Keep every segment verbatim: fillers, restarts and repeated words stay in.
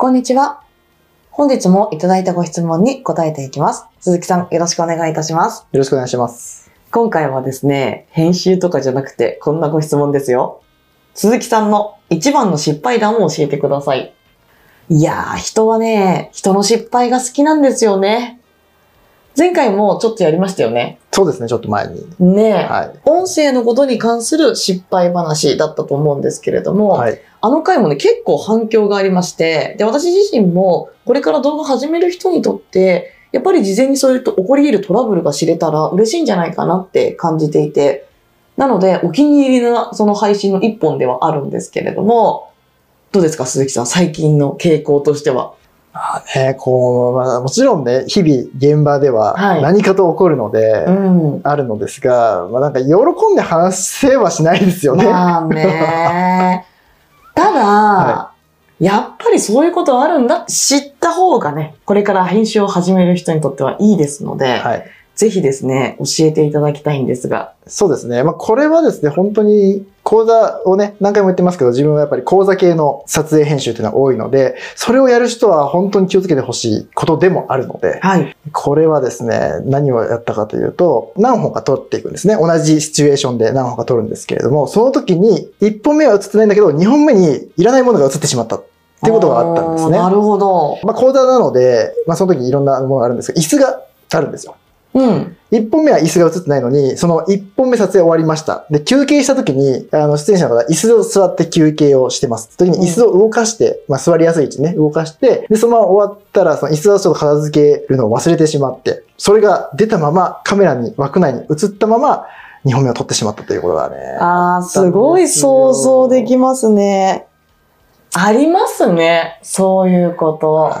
こんにちは。本日もいただいたご質問に答えていきます。鈴木さん、よろしくお願いいたします。よろしくお願いします。今回はですね、編集とかじゃなくてこんなご質問ですよ。鈴木さんの一番の失敗談を教えてください。いやー、人はね、人の失敗が好きなんですよね。前回もちょっとやりましたよね。そうですね、ちょっと前に。ねえ、はい、音声のことに関する失敗話だったと思うんですけれども、はい、あの回もね、結構反響がありまして、で、私自身もこれから動画始める人にとって、やっぱり事前にそういうと起こり得るトラブルが知れたら嬉しいんじゃないかなって感じていて、なので、お気に入りなその配信の一本ではあるんですけれども、どうですか、鈴木さん、最近の傾向としては。まあね、こう、まあ、もちろんね、日々現場では何かと起こるので、はいうん、あるのですが、まあなんか喜んで話せはしないですよね。まあね。ただ、はい、やっぱりそういうことはあるんだって知った方がね、これから編集を始める人にとってはいいですので、はい、ぜひですね、教えていただきたいんですが。そうですね。まあこれはですね、本当に、講座をね、何回も言ってますけど、自分はやっぱり講座系の撮影編集というのは多いので、それをやる人は本当に気をつけてほしいことでもあるので、はい、これはですね、何をやったかというと、何本か撮っていくんですね。同じシチュエーションで何本か撮るんですけれども、その時にいっぽんめは映ってないんだけど、にほんめにいらないものが映ってしまった。っていうことがあったんですね。なるほど。まあ講座なので、まあその時いろんなものがあるんですけど、椅子があるんですよ。うん。一本目は椅子が映ってないのに、その一本目撮影終わりました。で、休憩した時に、あの、出演者の方、椅子を座って休憩をしてます。時に椅子を動かして、まあ、座りやすい位置ね、動かして、で、そのまま終わったら、その椅子をちょっと片付けるのを忘れてしまって、それが出たまま、カメラに、枠内に映ったまま、にほんめを撮ってしまったということだね。ああ、すごい想像できますね。ありますね。そういうこと。はい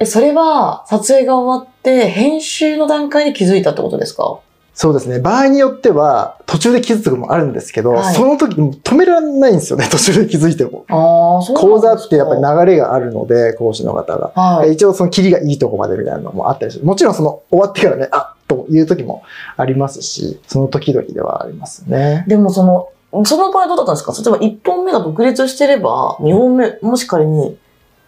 え、それは撮影が終わって編集の段階で気づいたってことですか？そうですね。場合によっては途中で気づくこともあるんですけど、はい、その時止められないんですよね。途中で気づいても。ああ、そうですね。講座ってやっぱり流れがあるので、講師の方が。はい、一応その切りがいいとこまでみたいなのもあったりして、もちろんその終わってからね、あっという時もありますし、その時々ではありますね。でもその、その場合どうだったんですか？例えばいっぽんめが独立してれば、にほんめ、もし仮に、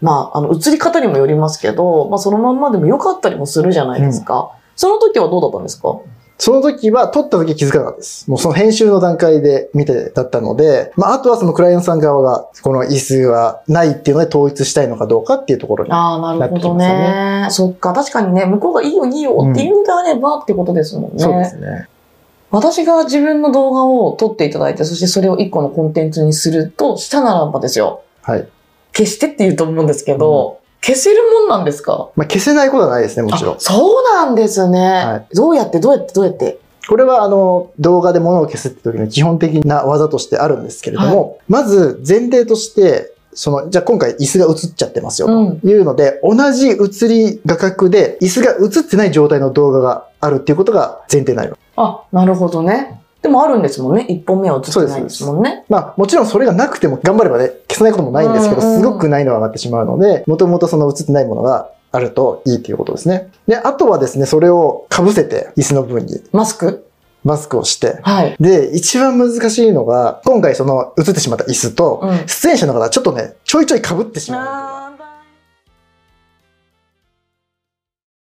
まあ、あの、映り方にもよりますけど、まあ、そのまんまでも良かったりもするじゃないですか。うん、その時はどうだったんですか？その時は、撮った時気づかなかったです。もうその編集の段階で見てだったので、まあ、あとはそのクライアントさん側が、この椅子はないっていうので統一したいのかどうかっていうところになってきますよね。ああ、なるほどね。そっか。確かにね、向こうがいいよいいよっていうのであればってことですもんね。うん、そうですね。私が自分の動画を撮っていただいて、そしてそれを一個のコンテンツにするとしたならばですよ。はい。消してって言うと思うんですけど、うん、消せるもんなんですか？まあ消せないことはないですね、もちろん。そうなんですね。はい、どうやってどうやってどうやってこれはあの動画で物を消すって時の基本的な技としてあるんですけれども、はい、まず前提として、その、じゃあ今回椅子が映っちゃってますよというので、うん、同じ映り画角で椅子が映ってない状態の動画があるっていうことが前提になります。あ、なるほどね。でもあるんですもんね。一本目は映ってないですもんね。まあもちろんそれがなくても頑張ればね、消さないこともないんですけど、すごく難易度が上がってしまうので、もともとその映ってないものがあるといいということですね。で、あとはですね、それを被せて、椅子の部分に。マスクマスクをして。はい。で、一番難しいのが、今回その映ってしまった椅子と、出演者の方はちょっとね、ちょいちょい被ってしまう。